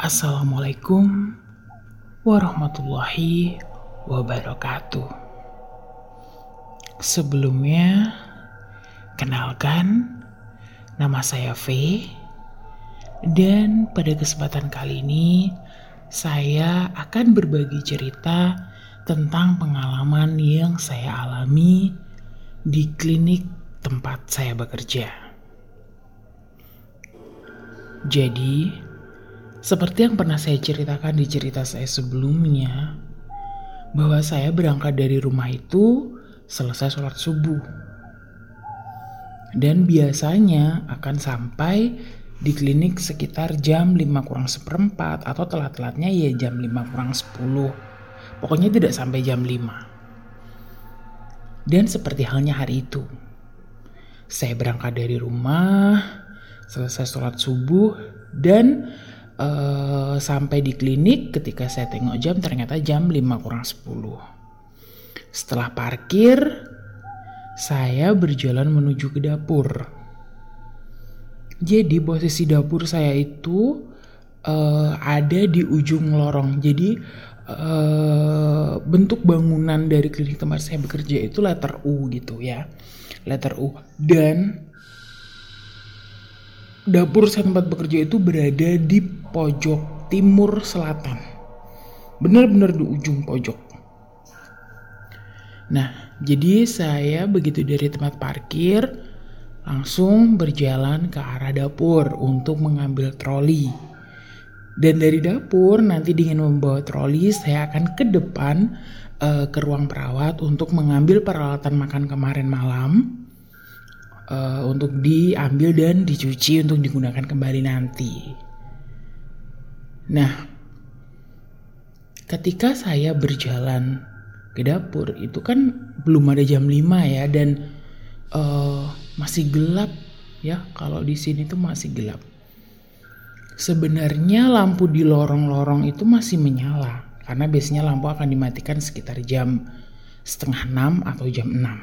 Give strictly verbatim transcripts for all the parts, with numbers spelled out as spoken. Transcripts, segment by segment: Assalamualaikum warahmatullahi wabarakatuh. Sebelumnya, kenalkan, nama saya V, dan pada kesempatan kali ini saya akan berbagi cerita tentang pengalaman yang saya alami di klinik tempat saya bekerja. Jadi, seperti yang pernah saya ceritakan di cerita saya sebelumnya, bahwa saya berangkat dari rumah itu selesai sholat subuh. Dan biasanya akan sampai di klinik sekitar jam lima kurang seperempat atau telat-telatnya ya jam lima kurang sepuluh. Pokoknya tidak sampai jam lima. Dan seperti halnya hari itu, saya berangkat dari rumah, selesai sholat subuh, dan Uh, sampai di klinik ketika saya tengok jam ternyata jam lima kurang sepuluh. Setelah parkir, saya berjalan menuju ke dapur. Jadi posisi dapur saya itu uh, ada di ujung lorong. Jadi uh, bentuk bangunan dari klinik tempat saya bekerja itu letter U gitu ya. Letter U. Dan dapur saya tempat bekerja itu berada di pojok timur selatan. Benar-benar di ujung pojok. Nah, jadi saya begitu dari tempat parkir langsung berjalan ke arah dapur untuk mengambil troli. Dan dari dapur nanti dengan membawa troli saya akan ke depan e, ke ruang perawat untuk mengambil peralatan makan kemarin malam. Uh, untuk diambil dan dicuci untuk digunakan kembali nanti. Nah, ketika saya berjalan ke dapur itu kan belum ada jam lima ya, dan uh, masih gelap ya. Kalau di sini tuh masih gelap. Sebenarnya lampu di lorong-lorong itu masih menyala karena biasanya lampu akan dimatikan sekitar jam setengah enam atau jam enam.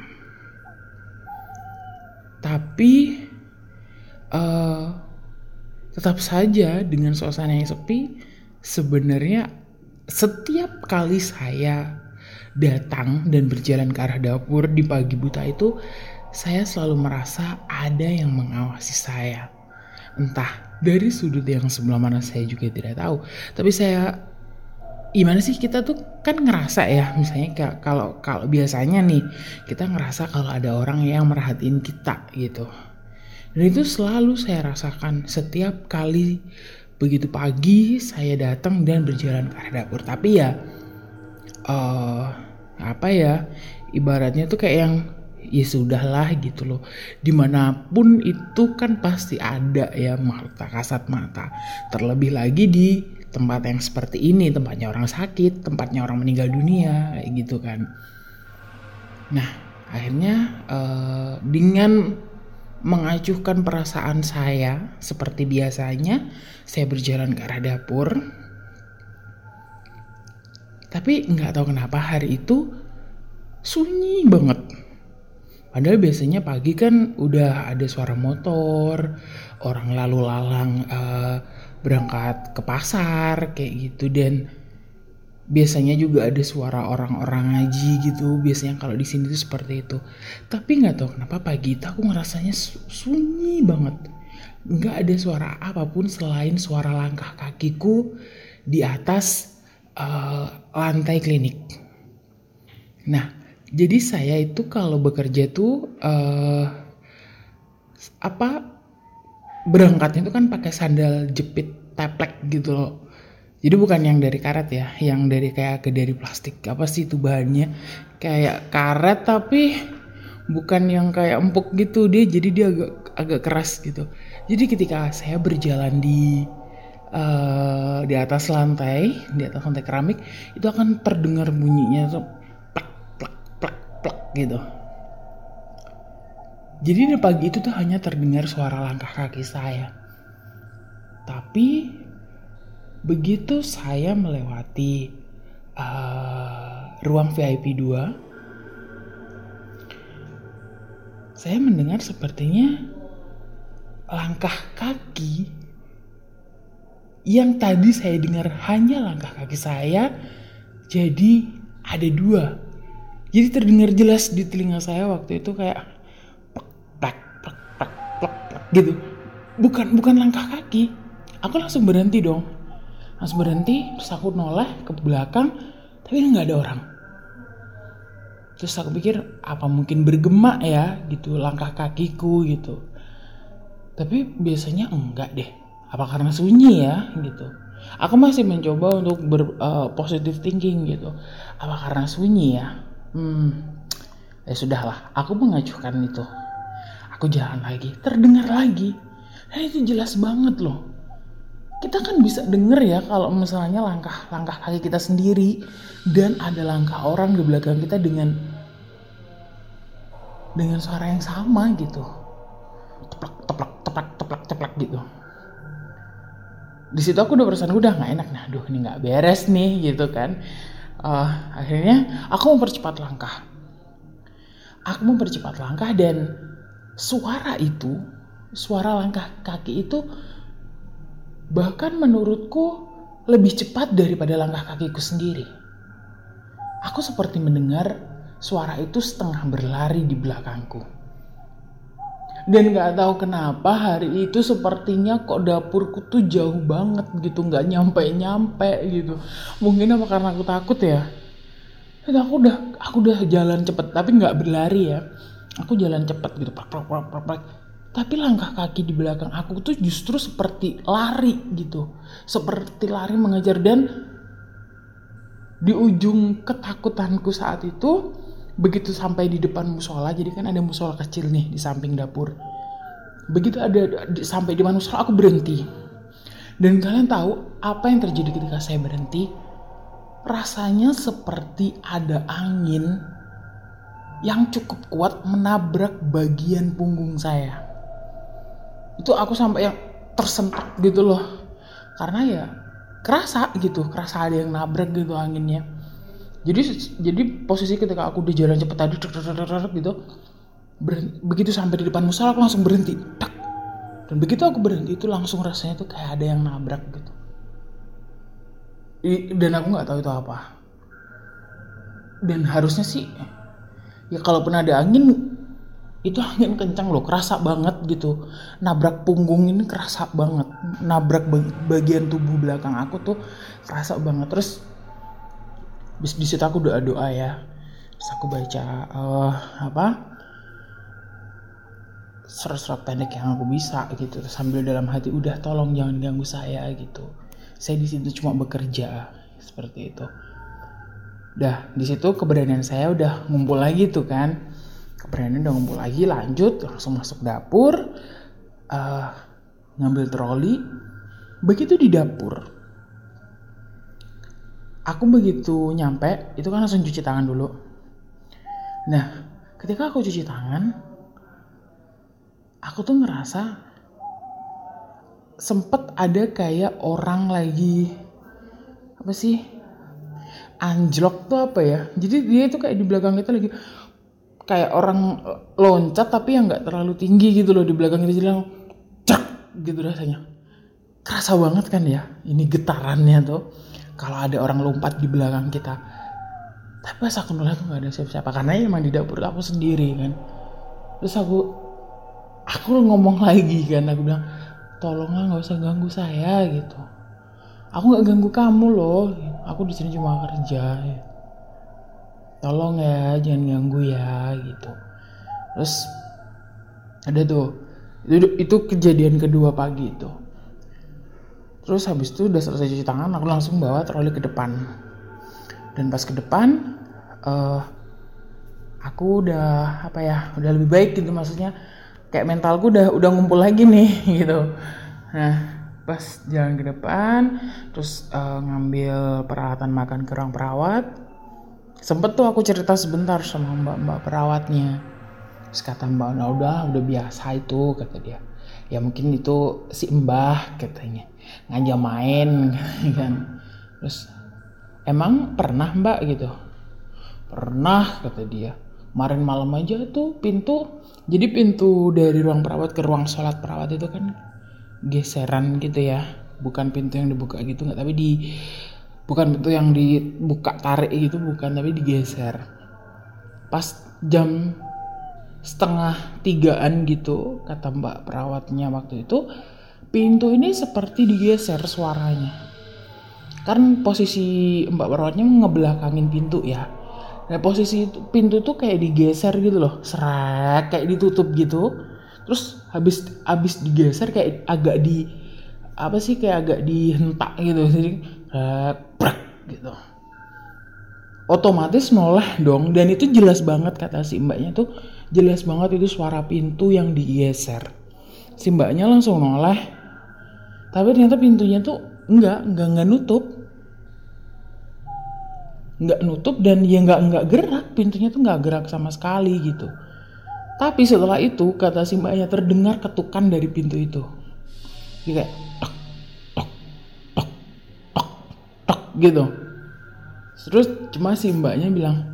Tapi uh, tetap saja dengan suasana yang sepi, sebenarnya setiap kali saya datang dan berjalan ke arah dapur di pagi buta itu, saya selalu merasa ada yang mengawasi saya. Entah dari sudut yang sebelah mana saya juga tidak tahu. Tapi saya, gimana sih kita tuh kan ngerasa ya, misalnya kalau kalau biasanya nih kita ngerasa kalau ada orang yang merhatiin kita gitu. Dan itu selalu saya rasakan setiap kali begitu pagi saya datang dan berjalan ke arah dapur. Tapi ya uh, apa ya ibaratnya tuh kayak yang ya sudahlah gitu loh. Dimanapun itu kan pasti ada ya makhluk tak kasat mata. Terlebih lagi di tempat yang seperti ini, tempatnya orang sakit, tempatnya orang meninggal dunia, kayak gitu kan. Nah, akhirnya eh, dengan mengacuhkan perasaan saya seperti biasanya, saya berjalan ke arah dapur. Tapi nggak tahu kenapa hari itu sunyi banget. Padahal biasanya pagi kan udah ada suara motor, orang lalu lalang. Eh, berangkat ke pasar kayak gitu, dan biasanya juga ada suara orang-orang ngaji gitu. Biasanya kalau di sini tuh seperti itu. Tapi nggak tahu kenapa pagi itu aku ngerasanya sunyi banget. Nggak ada suara apapun selain suara langkah kakiku di atas uh, lantai klinik. Nah, jadi saya itu kalau bekerja tuh uh, apa berangkatnya tuh kan pakai sandal jepit teplek gitu loh. Jadi bukan yang dari karet ya, yang dari kayak ke dari plastik apa sih itu bahannya kayak karet tapi bukan yang kayak empuk gitu dia, jadi dia agak agak keras gitu. Jadi ketika saya berjalan di uh, di atas lantai, di atas lantai keramik itu akan terdengar bunyinya tuh plak plak plak plak gitu. Jadi di pagi itu tuh hanya terdengar suara langkah kaki saya. Tapi begitu saya melewati uh, ruang V I P dua, saya mendengar sepertinya langkah kaki yang tadi saya dengar hanya langkah kaki saya jadi ada dua. Jadi terdengar jelas di telinga saya waktu itu kayak plak plak plak plak plak, plak gitu. Bukan bukan langkah kaki. Aku langsung berhenti dong, langsung berhenti, terus aku noleh ke belakang, tapi nggak ada orang. Terus aku pikir apa mungkin bergema ya, gitu langkah kakiku gitu. Tapi biasanya enggak deh. Apa karena sunyi ya, gitu. Aku masih mencoba untuk ber, uh, positive thinking gitu. Apa karena sunyi ya? Hmm, ya sudahlah. Aku mengacuhkan itu. Aku jalan lagi, terdengar lagi. Dan itu jelas banget loh. Kita kan bisa denger ya kalau misalnya langkah-langkah kaki kita sendiri dan ada langkah orang di belakang kita dengan dengan suara yang sama gitu. Teplak, teplak, teplak, teplak, teplak gitu. Di situ aku udah perasaan udah nggak enak, nah, aduh ini nggak beres nih gitu kan. Uh, akhirnya aku mempercepat langkah. Aku mempercepat langkah dan suara itu, suara langkah kaki itu bahkan menurutku lebih cepat daripada langkah kakiku sendiri. Aku seperti mendengar suara itu setengah berlari di belakangku. Dan gak tahu kenapa hari itu sepertinya kok dapurku tuh jauh banget gitu. Gak nyampe-nyampe gitu. Mungkin apa karena aku takut ya. Dan aku udah, aku udah jalan cepet tapi gak berlari ya. Aku jalan cepet gitu. Plak, plak, plak, plak, plak. Tapi langkah kaki di belakang aku tuh justru seperti lari gitu. Seperti lari mengejar dan di ujung ketakutanku saat itu begitu sampai di depan musola, jadi kan ada musola kecil nih di samping dapur. Begitu ada di, sampai di depan musola aku berhenti. Dan kalian tahu apa yang terjadi ketika saya berhenti? Rasanya seperti ada angin yang cukup kuat menabrak bagian punggung saya. Itu aku sampai yang tersentak gitu loh. Karena ya kerasa gitu, kerasa ada yang nabrak gitu anginnya. Jadi jadi posisi ketika aku di jalan cepat tadi gitu. Berhenti, begitu sampai di depan musola aku langsung berhenti. Tak. Dan begitu aku berhenti itu langsung rasanya tuh kayak ada yang nabrak gitu. Dan aku enggak tahu itu apa. Dan harusnya sih ya kalau pernah ada angin itu angin kencang loh, kerasa banget gitu. Nabrak punggung ini kerasa banget. Nabrak bagian tubuh belakang aku tuh kerasa banget. Terus bis di situ aku doa-doa ya. Terus aku baca uh, apa? Surat-surat pendek yang aku bisa gitu. Terus sambil dalam hati udah tolong jangan ganggu saya gitu. Saya di situ cuma bekerja seperti itu. Dah, di situ keberanian saya udah ngumpul lagi tuh kan. Keberanian udah ngumpul lagi, lanjut langsung masuk dapur. Uh, ngambil troli. Begitu di dapur. Aku begitu nyampe, itu kan langsung cuci tangan dulu. Nah, ketika aku cuci tangan, aku tuh ngerasa sempet ada kayak orang lagi apa sih? Anjlok tuh apa ya, jadi dia itu kayak di belakang kita lagi kayak orang loncat tapi yang gak terlalu tinggi gitu loh di belakang kita, jadi langsung cek gitu rasanya, kerasa banget kan ya ini getarannya tuh. kalau ada orang lompat di belakang kita. Tapi pas aku ngeliat tuh gak ada siapa-siapa, karena emang di dapur aku sendiri kan. Terus aku aku ngomong lagi kan, aku bilang tolonglah nggak usah ganggu saya gitu. Aku nggak ganggu kamu loh, aku di sini cuma kerja. Tolong ya, jangan ganggu ya gitu. Terus ada tuh itu, itu kejadian kedua pagi itu. Terus habis itu udah selesai cuci tangan, aku langsung bawa troli ke depan. Dan pas ke depan, uh, aku udah apa ya, udah lebih baik gitu maksudnya. Kayak mentalku udah udah ngumpul lagi nih gitu. Nah, pas jalan ke depan, terus uh, ngambil peralatan makan ke ruang perawat. Sempet tuh aku cerita sebentar sama mbak-mbak perawatnya. Terus kata mbak, nah udah, udah biasa itu kata dia. Ya mungkin itu si mbah katanya ngajak main kan. Terus emang pernah mbak gitu? Pernah kata dia. Kemarin malam aja tuh pintu, jadi pintu dari ruang perawat ke ruang sholat perawat itu kan geseran gitu ya, bukan pintu yang dibuka gitu nggak, tapi di bukan pintu yang dibuka tarik gitu bukan, tapi digeser. Pas jam setengah tigaan gitu kata mbak perawatnya waktu itu, pintu ini seperti digeser suaranya, kan posisi mbak perawatnya ngebelakangin pintu ya. Nah posisi itu, pintu tuh kayak digeser gitu loh, serak kayak ditutup gitu. Terus habis habis digeser kayak agak di apa sih kayak agak dihentak gitu, jadi prak gitu. Otomatis noleh dong, dan itu jelas banget kata si mbaknya tuh, jelas banget itu suara pintu yang digeser. Si mbaknya langsung noleh, tapi ternyata pintunya tuh enggak enggak enggak nutup. Nggak nutup dan ya nggak nggak gerak, pintunya tuh nggak gerak sama sekali gitu. Tapi setelah itu kata si mbaknya terdengar ketukan dari pintu itu, dia kayak tok tok tok tok tok gitu. Terus cuma si mbaknya bilang,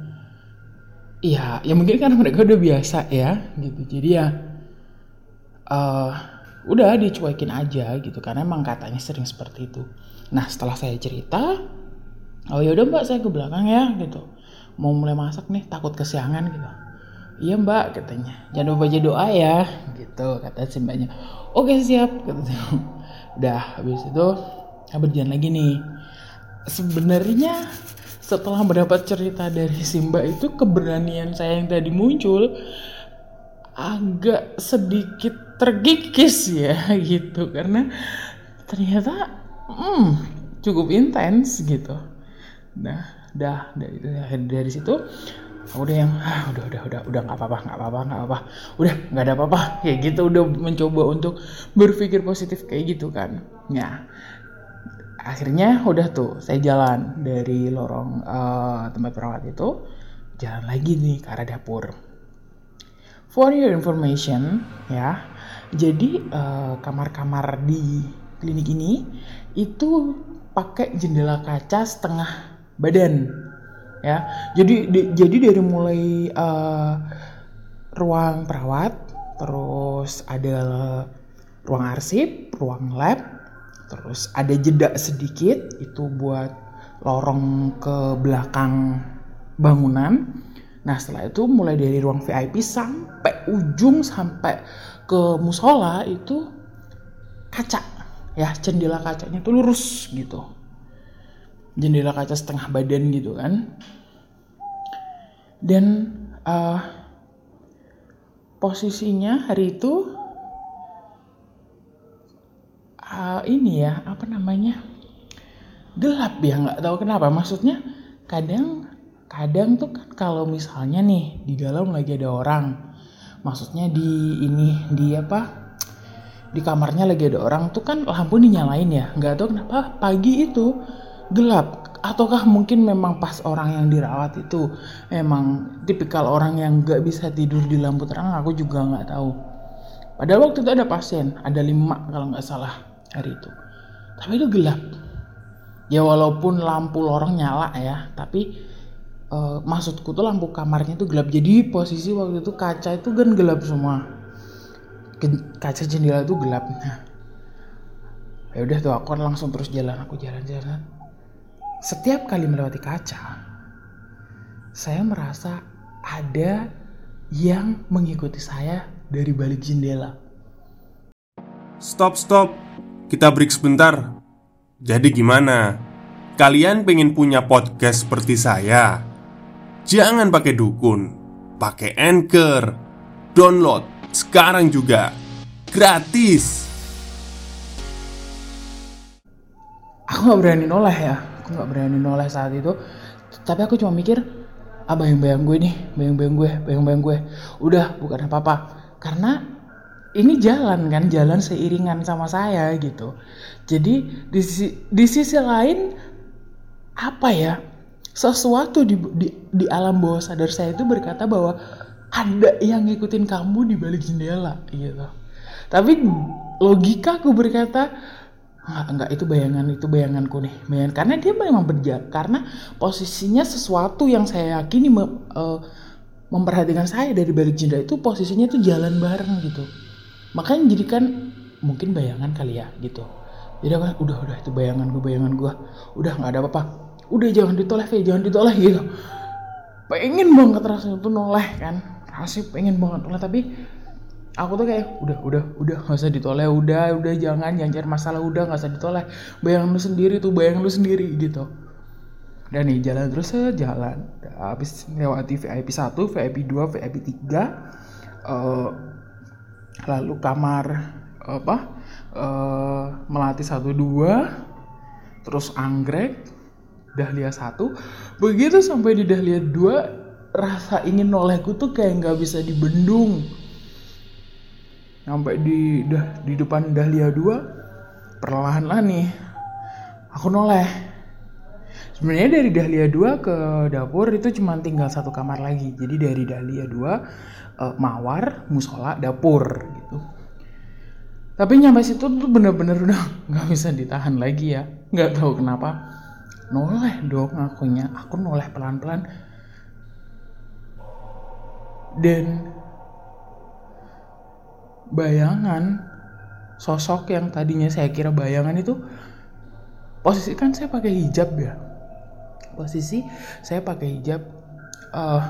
iya ya mungkin karena mereka udah biasa ya gitu, jadi ya uh, udah dicuekin aja gitu karena emang katanya sering seperti itu. Nah setelah saya cerita, oh yaudah mbak saya ke belakang ya gitu, mau mulai masak nih takut kesiangan gitu. Iya mbak katanya, jangan lupa aja doa ya gitu kata si mbaknya. Oke siap katanya. Udah habis itu berjalan lagi nih. Sebenarnya setelah mendapat cerita dari si mbak itu, keberanian saya yang tadi muncul agak sedikit tergigis ya gitu, karena ternyata hmm, cukup intens gitu. Nah, dah dari, dari situ aku udah yang ah, udah udah udah udah nggak apa-apa nggak apa-apa nggak apa, udah nggak ada apa-apa kayak gitu, udah mencoba untuk berpikir positif kayak gitu kan. Nah, akhirnya udah tuh saya jalan dari lorong uh, tempat perawat itu, jalan lagi nih ke arah dapur. For your information ya, jadi uh, kamar-kamar di klinik ini itu pakai jendela kaca setengah badan ya, jadi di, jadi dari mulai uh, ruang perawat, terus ada ruang arsip, ruang lab, terus ada jeda sedikit itu buat lorong ke belakang bangunan. Nah setelah itu mulai dari ruang V I P sampai ujung sampai ke musola itu kaca ya, jendela kacanya tuh lurus gitu, jendela kaca setengah badan gitu kan. Dan uh, posisinya hari itu uh, ini ya apa namanya gelap ya, nggak tahu kenapa, maksudnya kadang kadang tuh kan kalau misalnya nih di dalam lagi ada orang, maksudnya di ini di apa di kamarnya lagi ada orang tuh kan lampu dinyalain ya, nggak tahu kenapa pagi itu gelap. Ataukah mungkin memang pas orang yang dirawat itu emang tipikal orang yang gak bisa tidur di lampu terang, aku juga gak tahu. Padahal waktu itu ada pasien, ada lima kalau gak salah hari itu, tapi itu gelap ya, walaupun lampu lorong nyala ya, tapi e, maksudku tuh lampu kamarnya itu gelap. Jadi posisi waktu itu kaca itu kan gelap semua, kaca jendela itu gelap. Nah ya udah tuh aku langsung terus jalan, aku jalan-jalan Setiap kali melewati kaca, saya merasa ada yang mengikuti saya dari balik jendela. Stop, stop. Kita break sebentar. Jadi gimana? Kalian pengen punya podcast seperti saya? Jangan pakai dukun, pakai Anchor. Download sekarang juga. Gratis. Aku gak berani noleh ya. Aku gak berani noleh saat itu. Tapi aku cuma mikir, ah bayang-bayang gue nih, bayang-bayang gue, bayang-bayang gue. Udah, bukan apa-apa. Karena ini jalan kan, jalan seiringan sama saya gitu. Jadi di sisi, di sisi lain, apa ya, sesuatu di, di, di alam bawah sadar saya itu berkata bahwa ada yang ngikutin kamu di balik jendela gitu. Tapi logika aku berkata, ah, enggak, itu bayangan, itu bayanganku nih, bayangan. Karena dia memang berjalan, karena posisinya sesuatu yang saya yakini mem, uh, memperhatikan saya dari balik jendela itu posisinya tuh jalan bareng gitu. Makanya jadikan mungkin bayangan kali ya gitu. Jadi aku udah udah itu bayangan gue, bayangan gue, udah nggak ada apa-apa, udah jangan ditoleh, ya, jangan ditoleh gitu. Pengen banget rasanya tuh noleh kan, rasanya pengen banget noleh tapi aku tuh kayak udah udah udah nggak usah ditoleh, udah udah jangan jangan cari masalah, udah nggak usah ditoleh, bayang lu sendiri tuh, bayang lu sendiri gitu. Dan nih jalan terus saya jalan, habis lewati V I P satu, V I P dua, V I P tiga, uh, lalu kamar apa uh, melati satu dua, terus anggrek, dahlia satu. Begitu sampai di dahlia dua, rasa ingin nolehku tuh kayak nggak bisa dibendung. Sampai di dah, di depan dahlia dua, perlahan-lahan nih aku noleh. Sebenarnya dari dahlia dua ke dapur itu cuma tinggal satu kamar lagi. Jadi dari dahlia dua, uh, mawar, musola, dapur gitu. Tapi nyampe situ tuh bener-bener udah nggak bisa ditahan lagi ya. Nggak tahu kenapa noleh dong akunya. Aku noleh pelan-pelan dan bayangan, sosok yang tadinya saya kira bayangan itu, posisi kan saya pakai hijab ya, posisi saya pakai hijab, uh,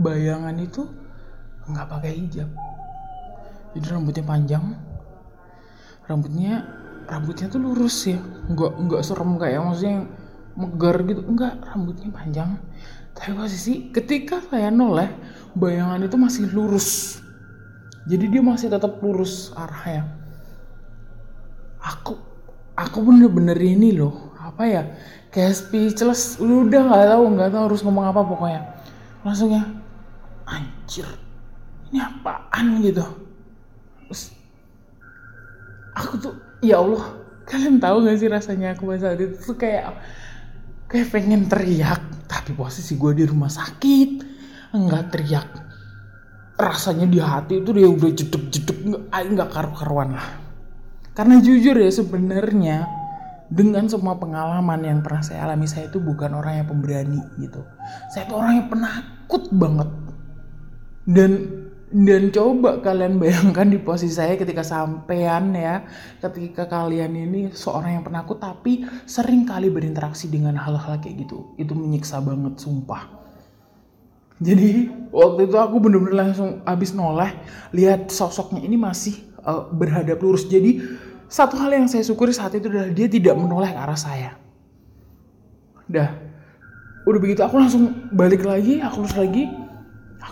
bayangan itu nggak pakai hijab, jadi rambutnya panjang, rambutnya rambutnya tuh lurus ya, nggak nggak serem kayak maksudnya megar gitu, enggak, rambutnya panjang. Tapi posisi ketika saya noleh, bayangan itu masih lurus. Jadi dia masih tetap lurus arahnya. Aku aku bener-bener ini loh, apa ya? Kayak speechless, udah enggak tahu, enggak tahu harus ngomong apa pokoknya. Langsungnya anjir. Ini apaan gitu. Terus, aku tuh ya Allah, kalian tahu enggak sih rasanya aku saat itu tuh kayak kayak pengen teriak. Tapi posisi gue di rumah sakit, nggak teriak. Rasanya di hati itu dia udah jedek-jedek, nggak karu-karuan lah. Karena jujur ya sebenarnya dengan semua pengalaman yang pernah saya alami, saya itu bukan orang yang pemberani gitu. Saya itu orang yang penakut banget. Dan dan coba kalian bayangkan di posisi saya ketika sampean ya, ketika kalian ini seorang yang penakut tapi sering kali berinteraksi dengan hal-hal kayak gitu, itu menyiksa banget sumpah. Jadi waktu itu aku benar-benar langsung abis noleh, lihat sosoknya ini masih uh, berhadap lurus. Jadi satu hal yang saya syukuri saat itu adalah dia tidak menoleh ke arah saya. Dah, udah begitu aku langsung balik lagi, aku lurus lagi.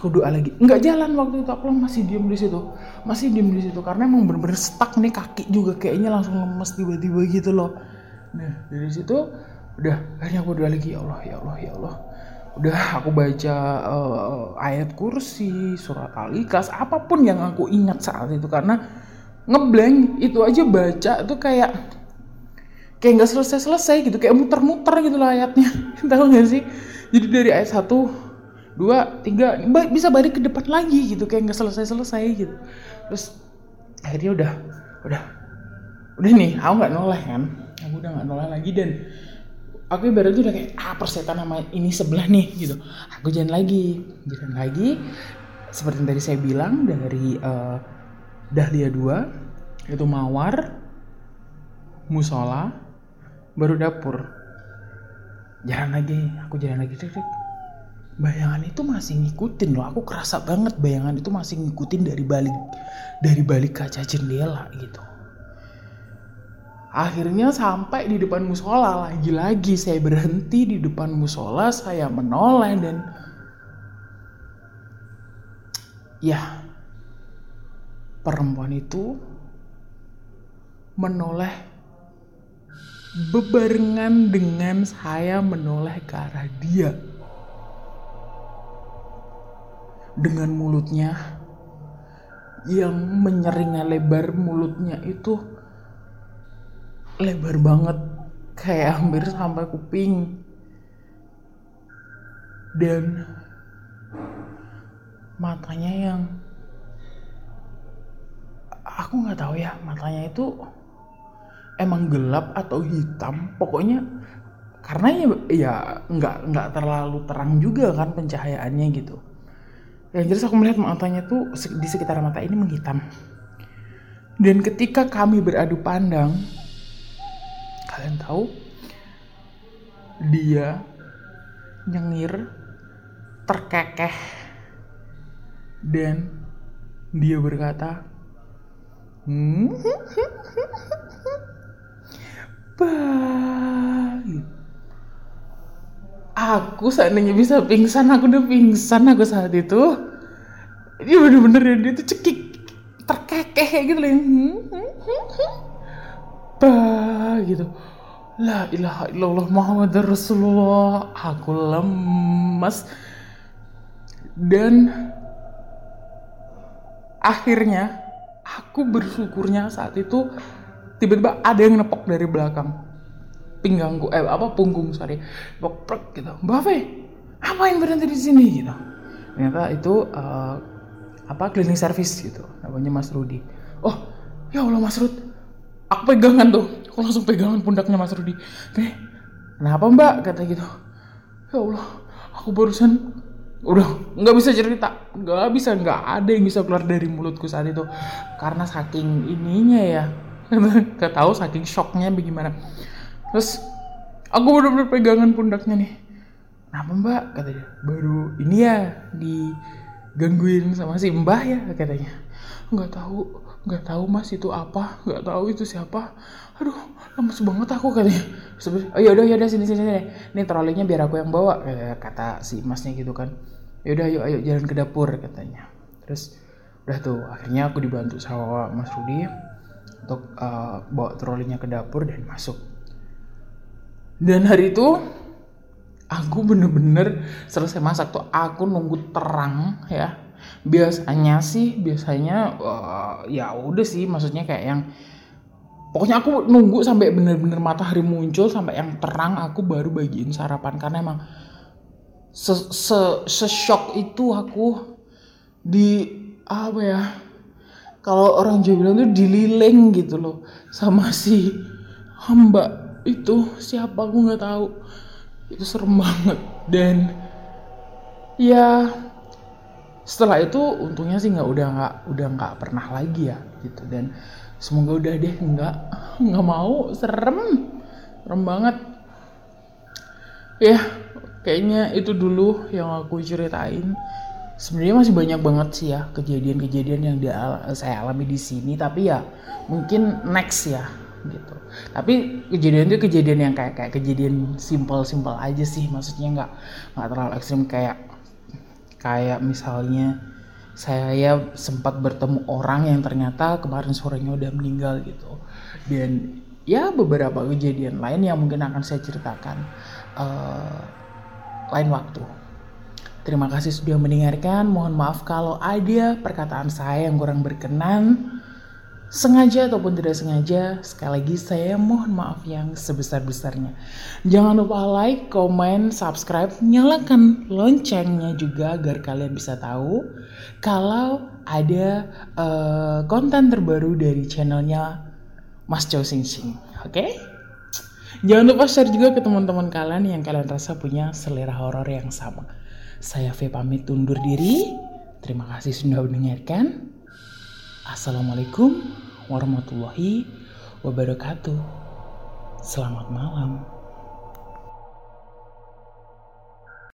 Aku doa lagi, nggak jalan waktu itu, aku masih diem di situ, masih diem di situ karena emang bener-bener stuck nih, kaki juga kayaknya langsung lemes tiba-tiba gitu loh. Nah dari situ udah akhirnya aku doa lagi, ya Allah, ya Allah, ya Allah. Udah aku baca uh, ayat kursi, surat Al-Ikhlas, apapun yang aku ingat saat itu karena ngeblank itu aja baca tuh kayak kayak nggak selesai-selesai gitu, kayak muter-muter gitu loh ayatnya, tahu nggak sih? Jadi dari ayat satu, dua, tiga, bisa balik ke depan lagi gitu, kayak nggak selesai-selesai gitu. Terus akhirnya udah udah udah nih aku nggak noleh kan, aku udah nggak noleh lagi dan aku ibaratnya udah kayak ah persetan sama ini sebelah nih gitu. Aku jalan lagi jalan lagi seperti yang tadi saya bilang dari uh, dahlia dua, itu mawar, musola, baru dapur. Jalan lagi, aku jalan lagi. Bayangan itu masih ngikutin loh, aku kerasa banget bayangan itu masih ngikutin dari balik dari balik kaca jendela gitu. Akhirnya sampai di depan musola, lagi-lagi saya berhenti di depan musola, saya menoleh dan ya, perempuan itu menoleh bebarengan dengan saya menoleh ke arah dia. Dengan mulutnya yang menyeringnya lebar, mulutnya itu lebar banget kayak hampir sampai kuping, dan matanya yang aku nggak tahu ya, matanya itu emang gelap atau hitam, pokoknya karena ya nggak nggak terlalu terang juga kan pencahayaannya gitu. Dan terus aku melihat matanya tuh di sekitar mata ini menghitam. Dan ketika kami beradu pandang, kalian tahu, dia nyengir, terkekeh, dan dia berkata, hmm, bah. Aku seandainya bisa pingsan, aku udah pingsan aku saat itu. Dia bener-bener dia tuh cekik, terkekeh gitu loh. Bah gitu. La ilaha illallah Muhammad Rasulullah. Aku lemas. Dan akhirnya aku bersyukurnya saat itu tiba-tiba ada yang nepok dari belakang. pinggangku eh apa punggung sorry boprek gitu. Mbak Fe, apa yang berhenti di sini gitu? Ternyata itu uh, apa cleaning service gitu, namanya Mas Rudi. Oh ya Allah Mas Rud, aku pegangan tuh, aku langsung pegangan pundaknya Mas Rudi. Nih, kenapa Mbak? Kata gitu. Ya Allah, aku barusan udah nggak bisa cerita, nggak bisa nggak ada yang bisa keluar dari mulutku saat itu karena saking ininya ya, nggak tahu saking shocknya bagaimana. Terus aku bener-bener pegangan pundaknya nih. Kenapa Mbak? Katanya. Baru ini ya digangguin sama si Mbah ya katanya. Enggak tahu, enggak tahu Mas itu apa, enggak tahu itu siapa. Aduh, lemes banget aku katanya. Oh ya udah ya udah sini sini sini. Nih trolinya biar aku yang bawa kata si Masnya gitu kan. Ya udah ayo ayo jalan ke dapur katanya. Terus udah tuh akhirnya aku dibantu sama Mas Rudi untuk uh, bawa trolinya ke dapur dan masuk. Dan hari itu aku bener-bener selesai masak tuh aku nunggu terang ya. Biasanya sih biasanya uh, ya udah sih maksudnya kayak yang pokoknya aku nunggu sampai bener-bener matahari muncul sampai yang terang aku baru bagiin sarapan karena emang se-shock itu aku di apa ya? Kalau orang Jawa bilang tuh dililing gitu loh sama si hamba itu siapa aku nggak tahu, itu serem banget. Dan ya setelah itu untungnya sih nggak udah nggak udah nggak pernah lagi ya gitu, dan semoga udah deh nggak nggak mau serem serem banget ya. Kayaknya itu dulu yang aku ceritain. Sebenarnya masih banyak banget sih ya kejadian-kejadian yang dia, saya alami di sini, tapi ya mungkin next ya gitu. Tapi kejadian itu kejadian yang kayak kayak kejadian simpel-simpel aja sih, maksudnya nggak nggak terlalu ekstrim kayak kayak misalnya saya sempat bertemu orang yang ternyata kemarin sorenya udah meninggal gitu, dan ya beberapa kejadian lain yang mungkin akan saya ceritakan uh, lain waktu. Terima kasih sudah mendengarkan. Mohon maaf kalau ada perkataan saya yang kurang berkenan. Sengaja ataupun tidak sengaja, sekali lagi saya mohon maaf yang sebesar-besarnya. Jangan lupa like, komen, subscribe, nyalakan loncengnya juga agar kalian bisa tahu kalau ada uh, konten terbaru dari channelnya Mas Chow Sing Sing. Oke? Okay? Jangan lupa share juga ke teman-teman kalian yang kalian rasa punya selera horor yang sama. Saya V pamit undur diri. Terima kasih sudah mendengarkan. Assalamualaikum warahmatullahi wabarakatuh. Selamat malam.